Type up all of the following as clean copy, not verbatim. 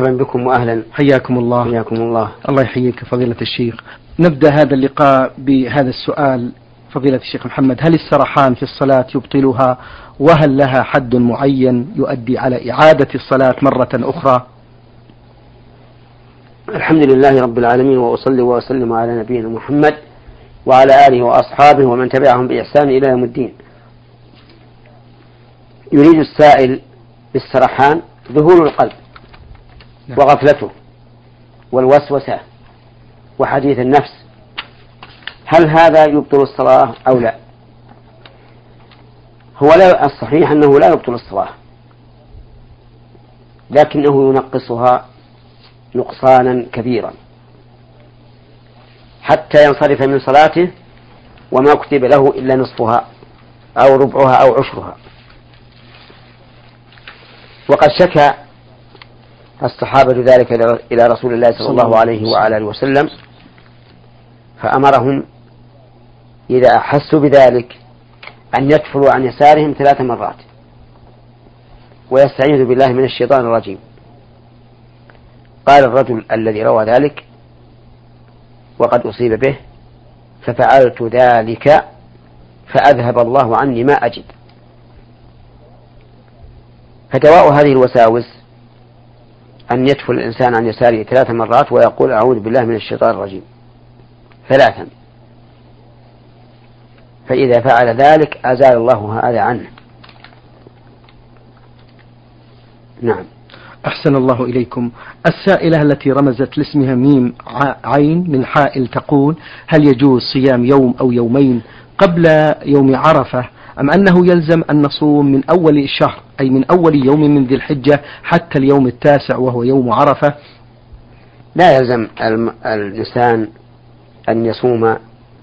مرحبا بكم واهلا، حياكم الله. حياكم الله. الله يحييك فضيلة الشيخ. نبدأ هذا اللقاء بهذا السؤال فضيلة الشيخ محمد، هل السرحان في الصلاة يبطلها؟ وهل لها حد معين يؤدي على إعادة الصلاة مرة أخرى؟ الحمد لله رب العالمين، وأصلي وأسلم على نبينا محمد وعلى آله وأصحابه ومن تبعهم بإحسان إلى يوم الدين. يريد السائل بالسرحان ذهول القلب وغفلته والوسوسة وحديث النفس، هل هذا يبطل الصلاة أو لا؟ هو لا، الصحيح أنه لا يبطل الصلاة، لكنه ينقصها نقصانا كبيرا حتى ينصرف من صلاته وما كتب له إلا نصفها أو ربعها أو عشرها. وقد شكى الصحابة ذلك إلى رسول الله صلى الله عليه وعلى آله وسلم، فأمرهم إذا أحسوا بذلك أن يكفروا عن يسارهم 3 مرات ويستعيذ بالله من الشيطان الرجيم. قال الرجل الذي روى ذلك وقد أصيب به: ففعلت ذلك فأذهب الله عني ما أجد. فدواء هذه الوساوس أن يدفل الإنسان عن يساره 3 مرات ويقول أعوذ بالله من الشيطان الرجيم 3. فإذا فعل ذلك أزال الله هذا عنه. نعم. أحسن الله إليكم. السائلة التي رمزت لاسمها ميم عين من حائل تقول: هل يجوز صيام يوم أو يومين قبل يوم عرفة، أم أنه يلزم أن نصوم من أول الشهر، أي من أول يوم من ذي الحجة حتى اليوم 9 وهو يوم عرفة؟ لا يلزم الإنسان أن يصوم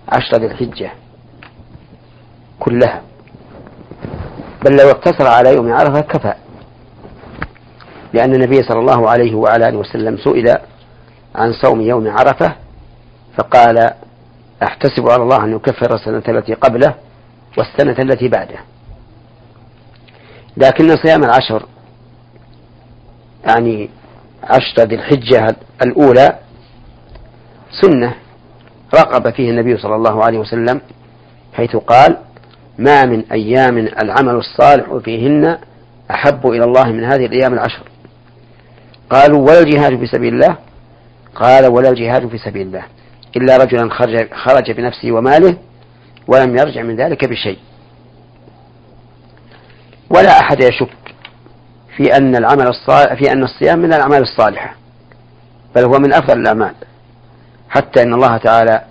10 ذي الحجة كلها، بل لو اقتصر على يوم عرفة كفى، لأن النبي صلى الله عليه وعلى آله وسلم سئل عن صوم يوم عرفة فقال: أحتسب على الله أن يكفر السنة التي قبله والسنة التي بعده. لكن صيام العشر، يعني 10 ذي الحجة الأولى، سنة رغب فيه النبي صلى الله عليه وسلم، حيث قال: ما من أيام العمل الصالح فيهن أحب إلى الله من هذه الأيام العشر. قالوا: ولا الجهاد في سبيل الله؟ قال: ولا الجهاد في سبيل الله إلا رجلا خرج بنفسه وماله ولم يرجع من ذلك بشيء. ولا أحد يشك في أن الصيام من الأعمال الصالحة، بل هو من أفضل الأعمال، حتى أن الله تعالى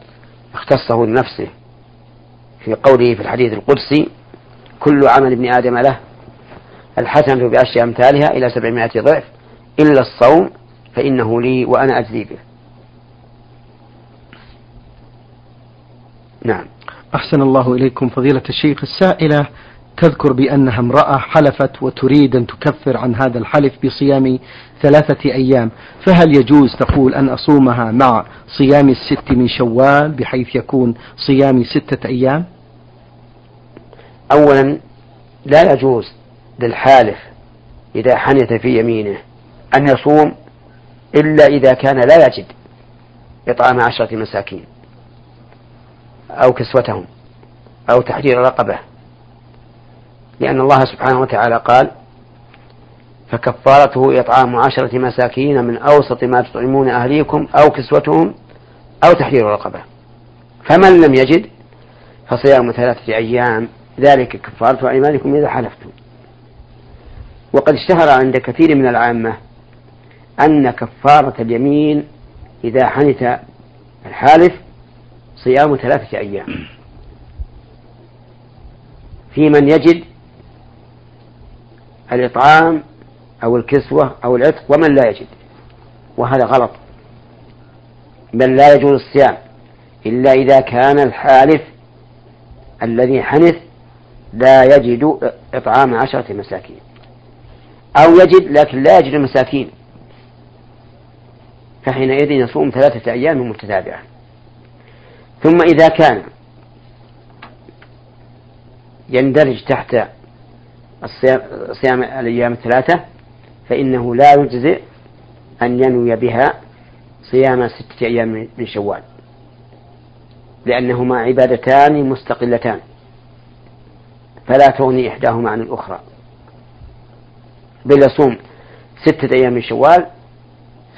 اختصه لنفسه في قوله في الحديث القدسي: كل عمل ابن آدم له، الحسنة بعشر أمثالها إلى 700 ضعف إلا الصوم فإنه لي وأنا أجزي به. نعم. أحسن الله إليكم فضيلة الشيخ. السائلة تذكر بأنها امرأة حلفت وتريد أن تكفر عن هذا الحلف بصيام 3 أيام، فهل يجوز تقول أن أصومها مع صيام 6 من شوال بحيث يكون صيام 6 أيام؟ أولا، لا يجوز للحالف إذا حنث في يمينه أن يصوم إلا إذا كان لا يجد إطعام 10 مساكين أو كسوتهم أو تحرير رقبة، لأن الله سبحانه وتعالى قال: فكفارته إطعام 10 مساكين من أوسط ما تطعمون أهليكم أو كسوتهم أو تحرير رقبة. فمن لم يجد فصيام 3 أيام، ذلك كفارة أيمانكم إذا حلفتم. وقد اشتهر عند كثير من العامة أن كفارة اليمين إذا حنث الحالف صيام 3 أيام، في من يجد الإطعام أو الكسوة أو العتق ومن لا يجد، وهذا غلط. بل لا يجوز الصيام إلا إذا كان الحالف الذي حنث لا يجد إطعام 10 مساكين، أو يجد لكن لا يجد مساكين، فحينئذ يصوم 3 أيام متتابعة. ثم إذا كان يندرج تحت صيام الأيام 3 فإنه لا يجزئ أن ينوي بها صيام 6 أيام من شوال، لأنهما عبادتان مستقلتان فلا تغني إحداهما عن الأخرى. بل يصوم 6 أيام من شوال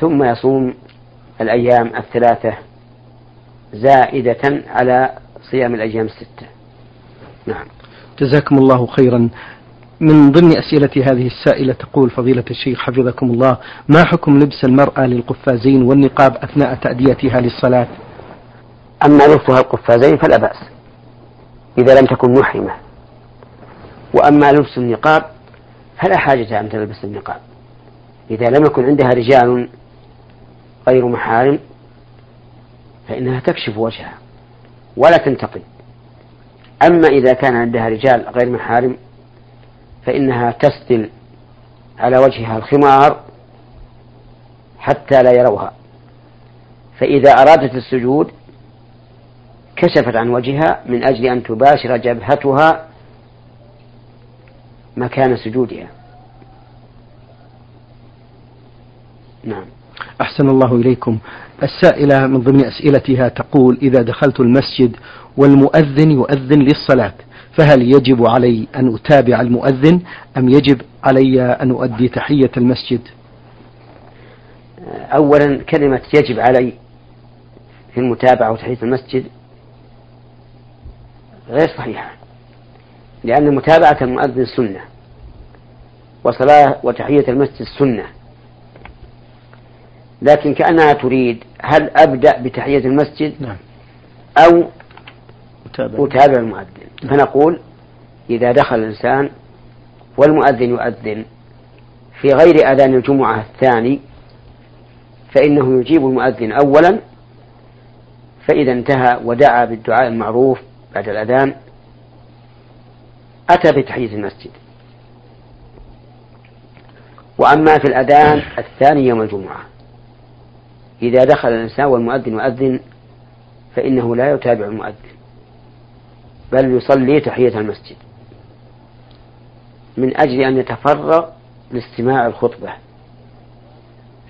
ثم يصوم الأيام 3 زائدة على صيام الأيام 6. نعم. جزاكم الله خيرا. من ضمن أسئلة هذه السائلة تقول: فضيلة الشيخ حفظكم الله، ما حكم لبس المرأة للقفازين والنقاب أثناء تأديتها للصلاة؟ أما لبسها القفازين فلا بأس إذا لم تكن محرمة، وأما لبس النقاب فلا حاجة أن تلبس النقاب إذا لم يكن عندها رجال غير محارم، فإنها تكشف وجهها ولا تنتقي. أما إذا كان عندها رجال غير محارم فإنها تسدل على وجهها الخمار حتى لا يروها، فإذا أرادت السجود كشفت عن وجهها من أجل أن تباشر جبهتها مكان سجودها. نعم. أحسن الله إليكم. السائلة من ضمن أسئلتها تقول: إذا دخلت المسجد والمؤذن يؤذن للصلاة، فهل يجب علي أن أتابع المؤذن أم يجب علي أن أؤدي تحية المسجد؟ أولا كلمة يجب علي في المتابعة وتحية المسجد غير صحيحة، لأن متابعة المؤذن سنة وصلاة وتحية المسجد سنة، لكن كأنها تريد هل أبدأ بتحية المسجد أو أتابع المؤذن. فنقول إذا دخل الإنسان والمؤذن يؤذن في غير أذان الجمعة الثاني فإنه يجيب المؤذن أولا، فإذا انتهى ودعا بالدعاء المعروف بعد الأذان أتى بتحية المسجد. وأما في الأذان الثاني يوم الجمعة إذا دخل الإنسان والمؤذن يؤذن فإنه لا يتابع المؤذن بل يصلي تحية المسجد من أجل أن يتفرغ لاستماع الخطبة،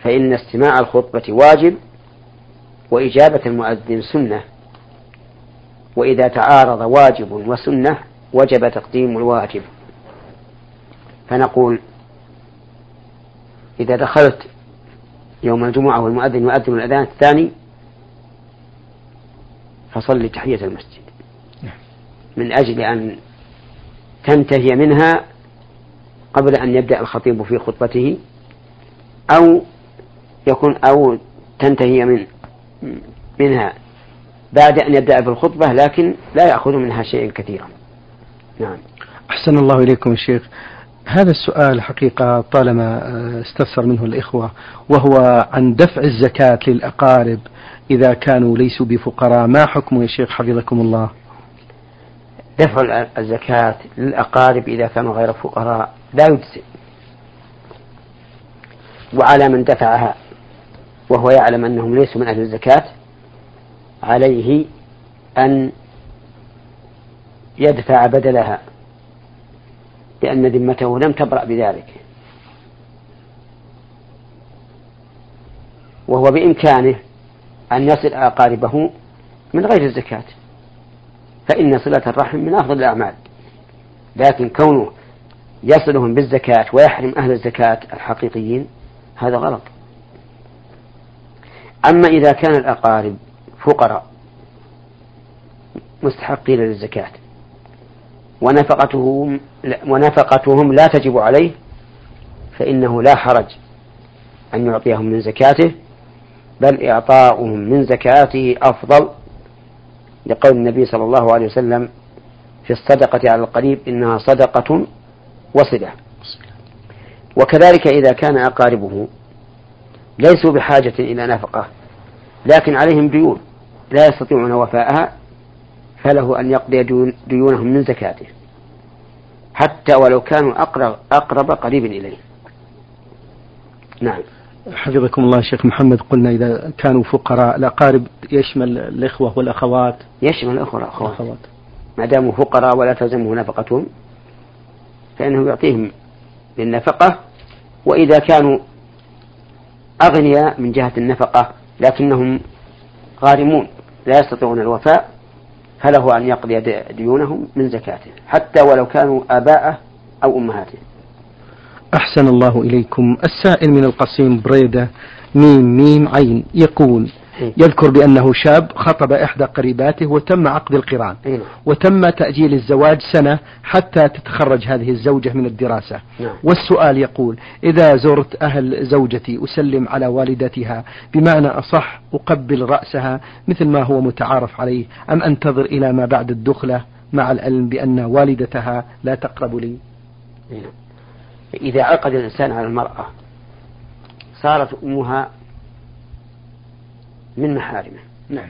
فإن استماع الخطبة واجب وإجابة المؤذن سنة، وإذا تعارض واجب وسنة وجب تقديم الواجب. فنقول إذا دخلت يوم الجمعة والمؤذن يؤذن الأذان الثاني فصلي تحية المسجد من أجل أن تنتهي منها قبل أن يبدأ الخطيب في خطبته، أو تنتهي منها بعد أن يبدأ في الخطبة لكن لا يأخذ منها شيئا كثيرا. نعم. أحسن الله إليكم الشيخ. هذا السؤال حقيقة طالما استفسر منه الإخوة، وهو عن دفع الزكاة للأقارب إذا كانوا ليسوا بفقراء، ما حكمه يا شيخ حفظكم الله؟ دفع الزكاة للأقارب إذا كانوا غير فقراء لا يجزئ، وعلى من دفعها وهو يعلم أنهم ليسوا من أهل الزكاة عليه أن يدفع بدلها، لأن ذمته لم تبرأ بذلك، وهو بإمكانه أن يصل أقاربه من غير الزكاة، فإن صلة الرحم من أفضل الأعمال، لكن كونه يصلهم بالزكاة ويحرم أهل الزكاة الحقيقيين هذا غلط. أما إذا كان الأقارب فقراء مستحقين للزكاة ونفقتهم لا تجب عليه فإنه لا حرج أن يعطيهم من زكاته، بل إعطاؤهم من زكاته أفضل، لقول النبي صلى الله عليه وسلم في الصدقة على القريب إنها صدقة وصلة. وكذلك إذا كان أقاربه ليسوا بحاجة إلى نفقة لكن عليهم ديون لا يستطيعون وفاءها، فله أن يقضي ديونهم من زكاته حتى ولو كانوا أقرب قريب إليه. نعم. حفظكم الله شيخ محمد، قلنا إذا كانوا فقراء، الأقارب يشمل الإخوة والأخوات؟ يشمل الإخوة والأخوات ما داموا فقراء ولا تلزمه نفقتهم فإنه يعطيهم للنفقة، وإذا كانوا أغنياء من جهة النفقة لكنهم غارمون لا يستطيعون الوفاء، فله أن يقضي ديونهم من زكاته حتى ولو كانوا آباءه أو أمهاته. أحسن الله إليكم. السائل من القصيم بريدة م.م.ع يقول يذكر بأنه شاب خطب إحدى قريباته وتم عقد القران وتم تأجيل الزواج سنة حتى تتخرج هذه الزوجة من الدراسة، والسؤال يقول إذا زرت أهل زوجتي أسلم على والدتها بمعنى أصح أقبل رأسها مثل ما هو متعارف عليه أم أنتظر إلى ما بعد الدخلة مع العلم بأن والدتها لا تقرب لي؟ إذا عقد الإنسان على المرأة صارت أمها من محارمه، نعم،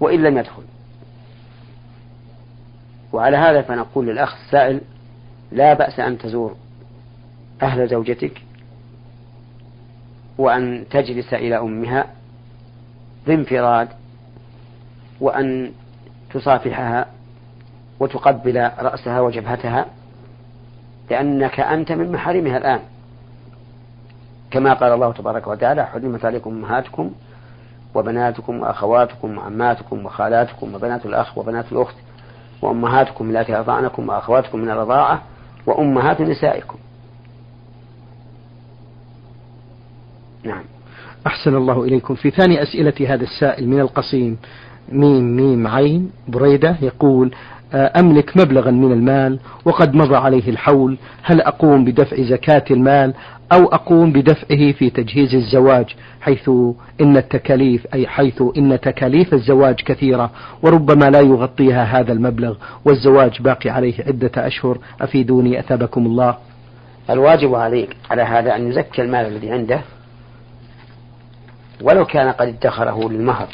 وإن لم يدخل. وعلى هذا فنقول للأخ السائل لا بأس أن تزور أهل زوجتك وأن تجلس إلى أمها بانفراد وأن تصافحها وتقبل رأسها وجبهتها لأنك أنت من محارمها الآن، كما قال الله تبارك وتعالى حرمت عليكم أمهاتكم وبناتكم وأخواتكم وعماتكم وخالاتكم وبنات الأخ وبنات الأخت وأمهاتكم التي أرضعنكم وأخواتكم من الرضاعة وأمهات نسائكم. نعم. أحسن الله إليكم. في ثاني أسئلة هذا السائل من القصيم م.م.ع بريدة يقول أملك مبلغا من المال وقد مضى عليه الحول، هل أقوم بدفع زكاة المال أو أقوم بدفعه في تجهيز الزواج حيث إن تكاليف الزواج كثيرة وربما لا يغطيها هذا المبلغ والزواج باقي عليه عدة أشهر، أفيدوني أثابكم الله. الواجب عليك على هذا أن يزكي المال الذي عنده ولو كان قد ادخره للمهر،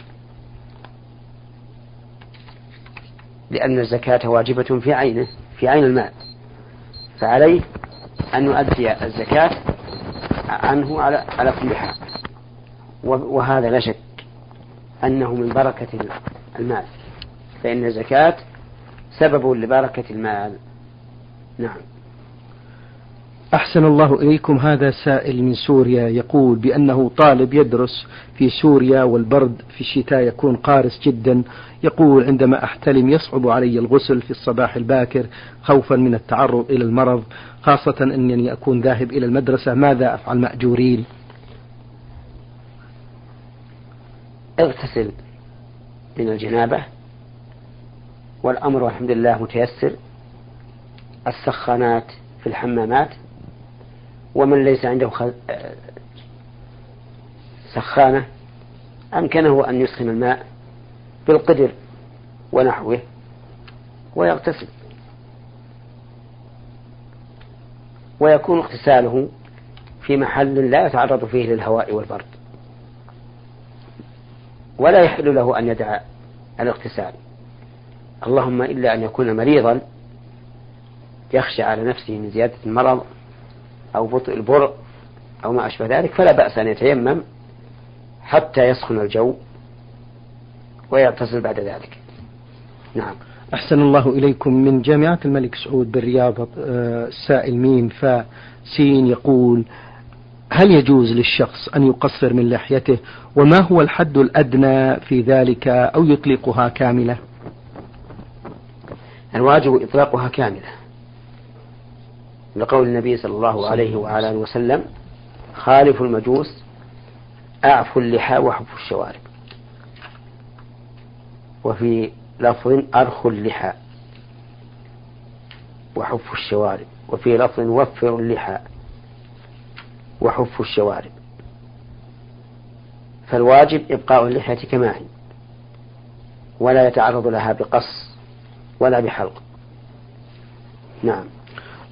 لأن الزكاة واجبة في عينه في عين المال، فعليه أن يؤدي الزكاة عنه على كل حال، وهذا لا شك أنه من بركة المال، فإن الزكاة سبب لبركة المال. نعم. أحسن الله إليكم. هذا سائل من سوريا يقول بأنه طالب يدرس في سوريا والبرد في الشتاء يكون قارس جدا، يقول عندما أحتلم يصعب علي الغسل في الصباح الباكر خوفا من التعرض إلى المرض خاصة أنني أكون ذاهب إلى المدرسة، ماذا أفعل؟ مأجورين. اغتسل من الجنابة والأمر والحمد لله متيسر، السخانات في الحمامات، ومن ليس عنده سخانة أمكنه أن يسخن الماء بالقدر ونحوه ويغتسل، ويكون اغتساله في محل لا يتعرض فيه للهواء والبرد، ولا يحل له أن يدع الاغتسال، اللهم إلا أن يكون مريضا يخشى على نفسه من زيادة المرض أو بطء البرء أو ما أشبه ذلك، فلا بأس أن يتيمم حتى يسخن الجو ويغتسل بعد ذلك. نعم. أحسن الله إليكم. من جامعة الملك سعود بالرياض السائل م.ف.س يقول هل يجوز للشخص أن يقصر من لحيته وما هو الحد الأدنى في ذلك أو يطلقها كاملة؟ الواجب إطلاقها كاملة، لقول النبي صلى الله عليه وعلى آله وسلم خالف المجوس أعف اللحى وحف الشوارب، وفي لفظ أرخ اللحى وحف الشوارب، وفي لفظ وفر اللحى وحف الشوارب، فالواجب إبقاء اللحية كما هي ولا يتعرض لها بقص ولا بحلق. نعم.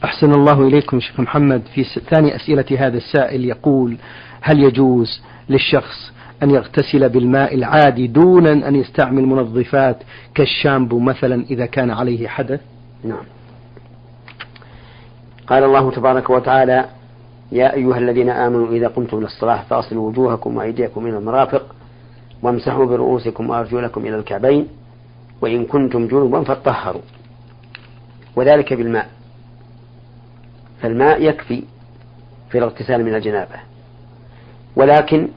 أحسن الله إليكم. شيخ محمد في ثاني أسئلة هذا السائل يقول هل يجوز للشخص أن يغتسل بالماء العادي دون أن يستعمل منظفات كالشامبو مثلا إذا كان عليه حدث؟ نعم. قال الله تبارك وتعالى يا أيها الذين آمنوا إذا قمتم للصلاة فاغسلوا وجوهكم وأيديكم إلى المرافق وامسحوا برؤوسكم وأرجلكم إلى الكعبين وإن كنتم جنبا فطهروا، وذلك بالماء، فالماء يكفي في الاغتسال من الجنابة، ولكن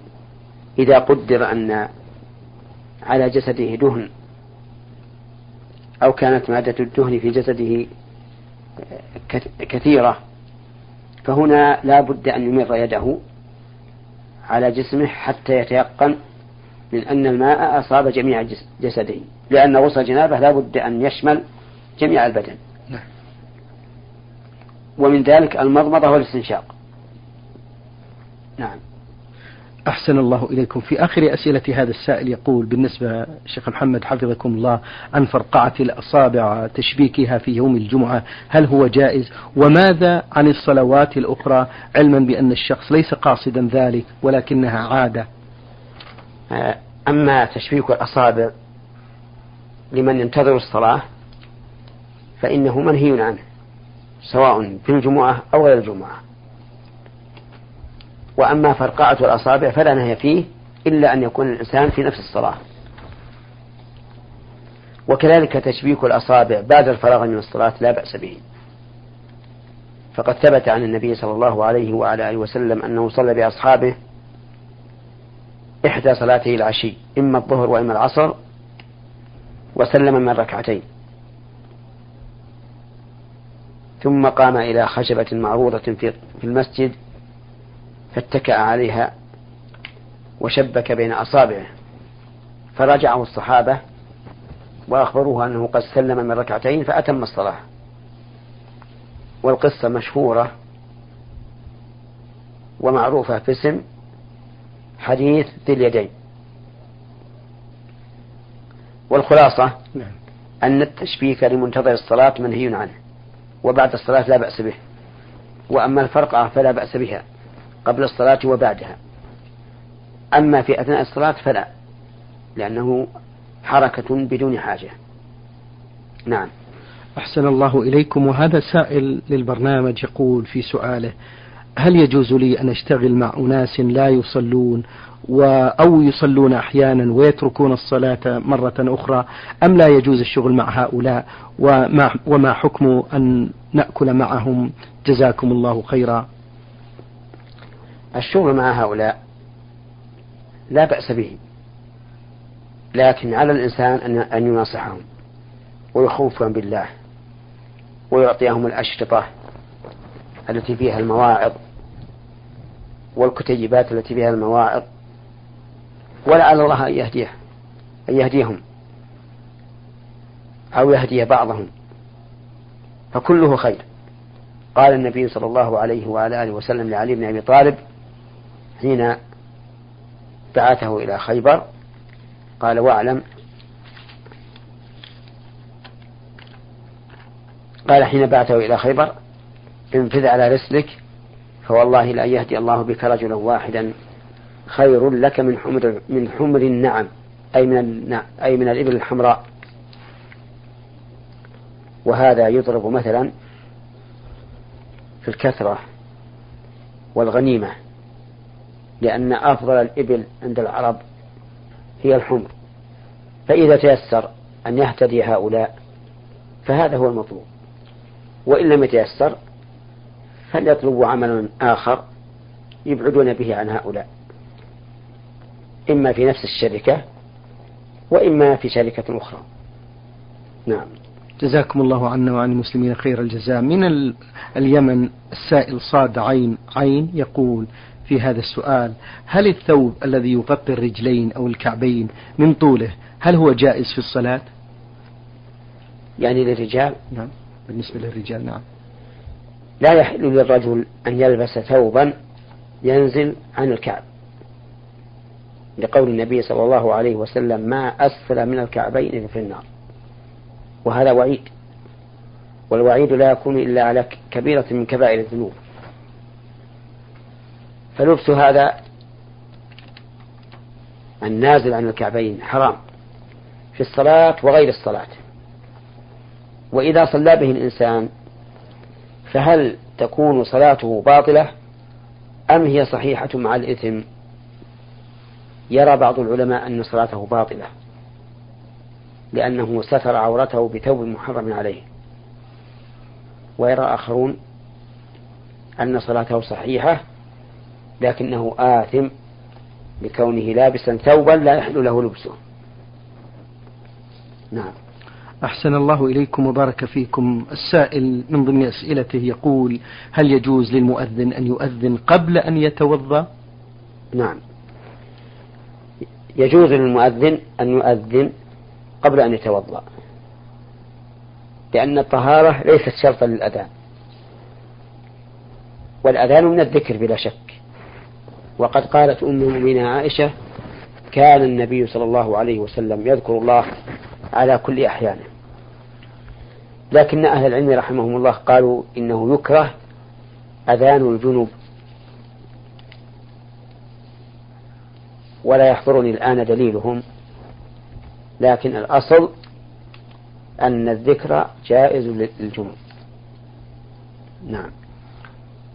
إذا قدر أن على جسده دهن أو كانت مادة الدهن في جسده كثيرة فهنا لا بد أن يمر يده على جسمه حتى يتيقن من أن الماء أصاب جميع جسده، لأن غسل جنابه لا بد أن يشمل جميع البدن. ومن ذلك المضمضة والاستنشاق. نعم. أحسن الله إليكم. في آخر أسئلة هذا السائل يقول: بالنسبة شيخ محمد حفظكم الله عن فرقعة الأصابع تشبيكها في يوم الجمعة، هل هو جائز؟ وماذا عن الصلوات الأخرى، علما بأن الشخص ليس قاصدا ذلك ولكنها عادة؟ أما تشبيك الأصابع لمن ينتظر الصلاة فإنه منهي عنه سواء في الجمعة أو غير الجمعة. وأما فرقعة الأصابع فلا نهي فيه إلا أن يكون الإنسان في نفس الصلاة. وكذلك تشبيك الأصابع بعد الفراغ من الصلاة لا بأس به، فقد ثبت عن النبي صلى الله عليه وعلى آله وسلم أنه صلى بأصحابه إحدى صلاته العشي إما الظهر وإما العصر وسلم من ركعتين، ثم قام إلى خشبة معروضة في المسجد فاتكأ عليها وشبك بين أصابعه، فرجعه الصحابة وأخبروه أنه قد سلم من ركعتين فأتم الصلاة. والقصة مشهورة ومعروفة باسم حديث ذي اليدين. والخلاصة أن التشبيك لمنتظر الصلاة منهي عنه، وبعد الصلاة لا بأس به. وأما الفرقعة فلا بأس بها قبل الصلاة وبعدها، أما في أثناء الصلاة فلا، لأنه حركة بدون حاجة. نعم. أحسن الله إليكم. وهذا سائل للبرنامج يقول في سؤاله: هل يجوز لي أن أشتغل مع أناس لا يصلون أو يصلون أحيانا ويتركون الصلاة مرة أخرى، أم لا يجوز الشغل مع هؤلاء؟ وما حكم أن نأكل معهم؟ جزاكم الله خيرا. الشغل مع هؤلاء لا بأس به، لكن على الإنسان أن يناصحهم ويخوفهم بالله ويعطيهم الأشرطة التي فيها المواعظ والكتيبات التي فيها المواعظ، ولعل الله أن يهديهم أو يهدي بعضهم، فكله خير. قال النبي صلى الله عليه وعلى آله وسلم لعلي بن أبي طالب حين بعثه إلى خيبر، قال: واعلم، قال حين بعثه إلى خيبر: انفذ على رسلك فوالله لا يهدي الله بك رجلا واحدا خير لك من حمر النعم، أي من الإبل الحمراء. وهذا يضرب مثلا في الكثرة والغنيمة، لأن أفضل الإبل عند العرب هي الحمر، فإذا تيسر أن يهتدي هؤلاء فهذا هو المطلوب، وإن لم يتيسر فليطلبوا عملا آخر يبعدون به عن هؤلاء، إما في نفس الشركة وإما في شركة أخرى. نعم. جزاكم الله عنا وعن المسلمين خير الجزاء. من اليمن السائل صاد عين يقول في هذا السؤال: هل الثوب الذي يغطي الرجلين أو الكعبين من طوله هل هو جائز في الصلاة؟ يعني للرجال؟ نعم، بالنسبة للرجال. نعم. لا يحل للرجل أن يلبس ثوبا ينزل عن الكعب، لقول النبي صلى الله عليه وسلم: ما أسفل من الكعبين في النار. وهذا وعيد، والوعيد لا يكون إلا على كبيرة من كبائر الذنوب، فلبس هذا النازل عن الكعبين حرام في الصلاة وغير الصلاة. وإذا صلى به الإنسان فهل تكون صلاته باطلة أم هي صحيحة مع الإثم؟ يرى بعض العلماء أن صلاته باطلة لأنه ستر عورته بثوب محرم عليه، ويرى آخرون أن صلاته صحيحة لكنه آثم لكونه لابسا ثوبا لا يحل له لبسه. نعم. أحسن الله إليكم وبارك فيكم. السائل من ضمن أسئلته يقول: هل يجوز للمؤذن أن يؤذن قبل أن يتوضأ؟ نعم، يجوز للمؤذن أن يؤذن قبل أن يتوضأ، لأن الطهارة ليست شرطا للأذان، والأذان من الذكر بلا شك. وقد قالت أم المؤمنين عائشة: كان النبي صلى الله عليه وسلم يذكر الله على كل أحيانه. لكن أهل العلم رحمهم الله قالوا إنه يكره أذان الجنوب، ولا يحضرني الآن دليلهم، لكن الأصل أن الذكر جائز للجنوب. نعم.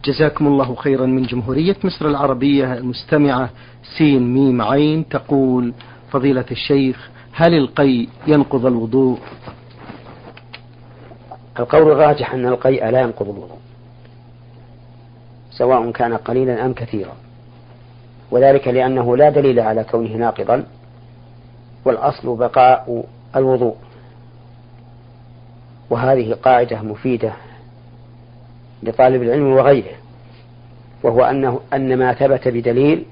جزاكم الله خيرا. من جمهورية مصر العربية المستمعة سين ميم عين تقول: فضيلة الشيخ، هل القيء ينقض الوضوء؟ القول الراجح أن القيء لا ينقض الوضوء سواء كان قليلا أم كثيرا، وذلك لأنه لا دليل على كونه ناقضا، والأصل بقاء الوضوء. وهذه قاعدة مفيدة لطالب العلم وغيره، وهو أن ما ثبت بدليل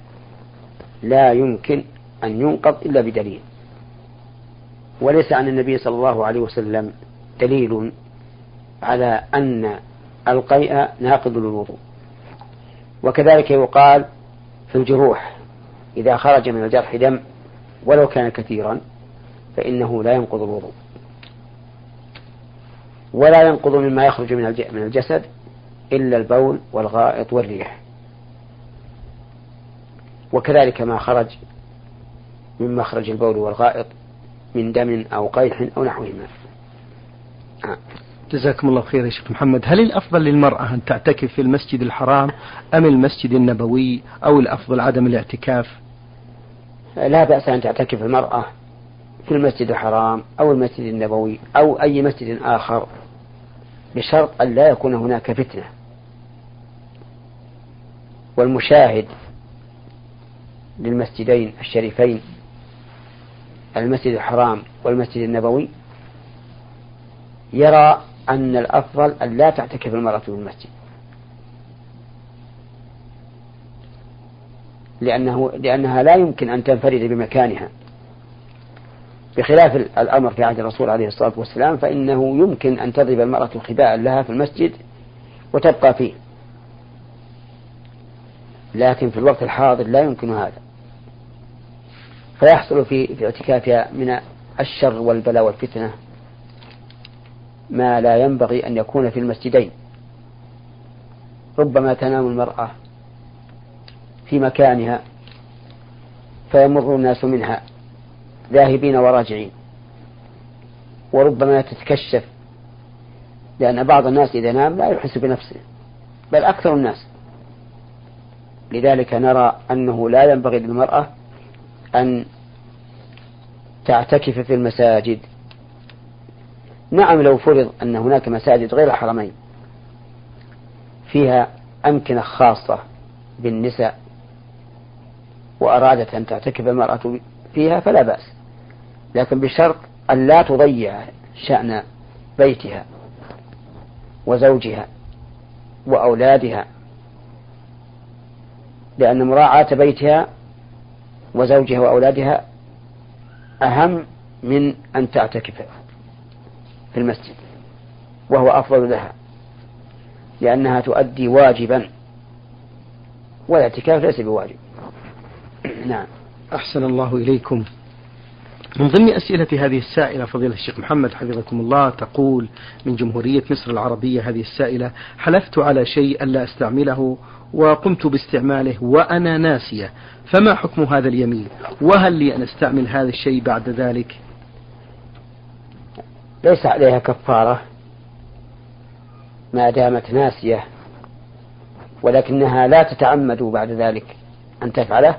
لا يمكن أن ينقض إلا بدليل، وليس عن النبي صلى الله عليه وسلم دليل على أن القيء ناقض للوضوء. وكذلك يقال في الجروح: إذا خرج من الجرح دم ولو كان كثيرا فإنه لا ينقض الوضوء، ولا ينقض مما يخرج من الجسد إلا البول والغائط والريح. وكذلك ما خرج من مخرج البول والغائط من دم أو قيح أو نحوهما. جزاكم الله خير. يا شيخ محمد، هل الأفضل للمرأة أن تعتكف في المسجد الحرام أم المسجد النبوي، أو الأفضل عدم الاعتكاف؟ لا بأس أن تعتكف المرأة في المسجد الحرام أو المسجد النبوي أو أي مسجد آخر، بشرط أن لا يكون هناك فتنة. والمشاهد للمسجدين الشريفين المسجد الحرام والمسجد النبوي يرى أن الأفضل أن لا تعتكف المرأة في المسجد، لأنها لا يمكن أن تنفرد بمكانها، بخلاف الأمر في عهد الرسول عليه الصلاة والسلام، فإنه يمكن أن تضرب المرأة خباء لها في المسجد وتبقى فيه. لكن في الوقت الحاضر لا يمكن هذا، فيحصل في اعتكافها من الشر والبلاء والفتنة ما لا ينبغي أن يكون في المسجدين. ربما تنام المرأة في مكانها فيمر الناس منها ذاهبين وراجعين، وربما تتكشف، لأن بعض الناس إذا نام لا يحس بنفسه، بل أكثر الناس. لذلك نرى أنه لا ينبغي للمرأة أن تعتكف في المساجد. نعم، لو فرض أن هناك مساجد غير الحرمين فيها أمكنة خاصة بالنساء وأرادت أن تعتكف المرأة فيها فلا بأس، لكن بشرط أن لا تضيع شأن بيتها وزوجها وأولادها، لأن مراعاة بيتها وزوجها وأولادها أهم من أن تعتكف في المسجد، وهو أفضل لها، لأنها تؤدي واجبا والاعتكاف ليس بواجب. نعم. أحسن الله إليكم. من ضمن أسئلة هذه السائلة فضيلة الشيخ محمد حفظكم الله تقول من جمهورية مصر العربية هذه السائلة: حلفت على شيء ألا أستعمله وقمت باستعماله وأنا ناسية، فما حكم هذا اليمين، وهل لي أن أستعمل هذا الشيء بعد ذلك؟ ليس عليها كفارة ما دامت ناسية، ولكنها لا تتعمد بعد ذلك أن تفعله،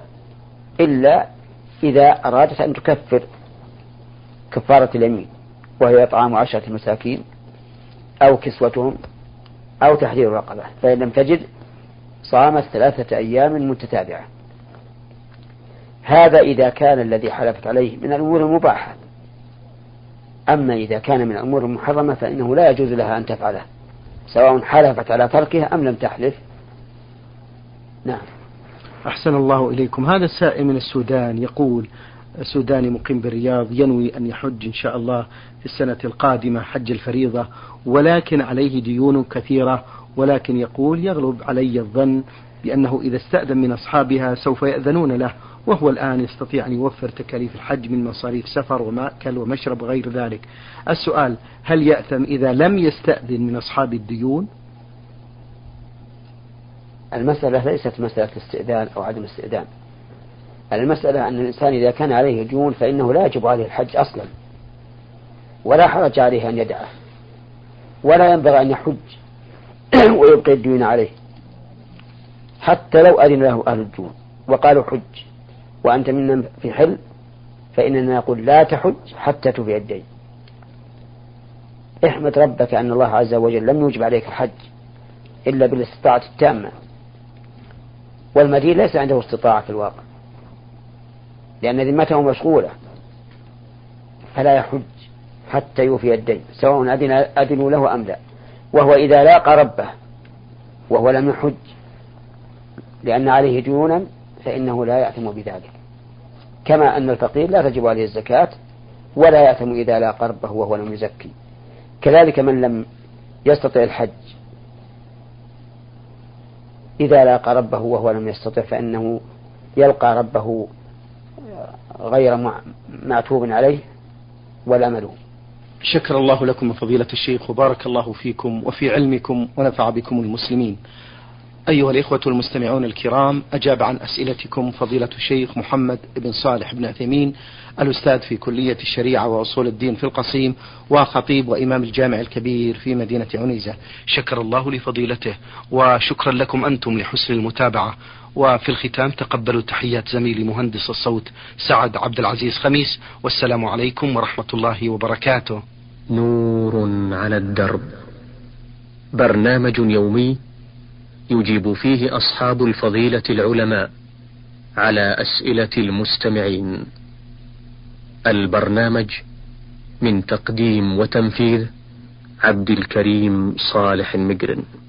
إلا إذا أرادت أن تكفر كفارة اليمين، وهي إطعام 10 مساكين أو كسوتهم أو تحرير رقبة، فإن لم تجد صامت 3 أيام متتابعة. هذا إذا كان الذي حلفت عليه من الأمور المباحة. أما إذا كان من الأمور المحرمة فإنه لا يجوز لها أن تفعله، سواء حلفت على تركها أم لم تحلف. نعم. أحسن الله إليكم. هذا السائل من السودان يقول، سوداني مقيم بالرياض ينوي أن يحج إن شاء الله في السنة القادمة حج الفريضة، ولكن عليه ديون كثيرة، ولكن يقول يغلب علي الظن بأنه إذا استأذن من أصحابها سوف يأذنون له، وهو الآن يستطيع أن يوفر تكاليف الحج من مصاريف سفر ومأكل ومشرب غير ذلك. السؤال، هل يأثم إذا لم يستأذن من أصحاب الديون؟ المسألة ليست مسألة استئذان أو عدم استئذان، المسألة أن الإنسان إذا كان عليه ديون فإنه لا يجب عليه الحج أصلا، ولا حرج عليه أن يدعه، ولا ينبغي أن يحج ويبقي الديون عليه، حتى لو أذن له أهل الديون وقالوا حج وأنت منا في حل، فإننا نقول لا تحج حتى تفي الدين. احمد ربك أن الله عز وجل لم يوجب عليك الحج إلا بالاستطاعة التامة، والمدين ليس عنده استطاعة في الواقع لأن ذمته مشغولة، فلا يحج حتى يوفي الدين سواء أذنوا له أم لا. وهو إذا لاقى ربه وهو لم يحج لأن عليه ديونا فإنه لا يأثم بذلك، كما أن الفقير لا تجب عليه الزكاة ولا يأثم إذا لاقى ربه وهو لم يزكي. كذلك من لم يستطع الحج إذا لاقى ربه وهو لم يستطع فإنه يلقى ربه غير معتوب عليه ولا ملوم. شكر الله لكم فضيلة الشيخ، وبارك الله فيكم وفي علمكم، ونفع بكم المسلمين. أيها الإخوة المستمعون الكرام، أجاب عن أسئلتكم فضيلة الشيخ محمد بن صالح بن عثيمين، الأستاذ في كلية الشريعة وأصول الدين في القصيم، وخطيب وإمام الجامع الكبير في مدينة عنيزة. شكر الله لفضيلته، وشكرا لكم أنتم لحسن المتابعة. وفي الختام تقبلوا تحيات زميلي مهندس الصوت سعد عبدالعزيز خميس، والسلام عليكم ورحمة الله وبركاته. نور على الدرب، برنامج يومي يجيب فيه أصحاب الفضيلة العلماء على أسئلة المستمعين. البرنامج من تقديم وتنفيذ عبد الكريم صالح مجرن.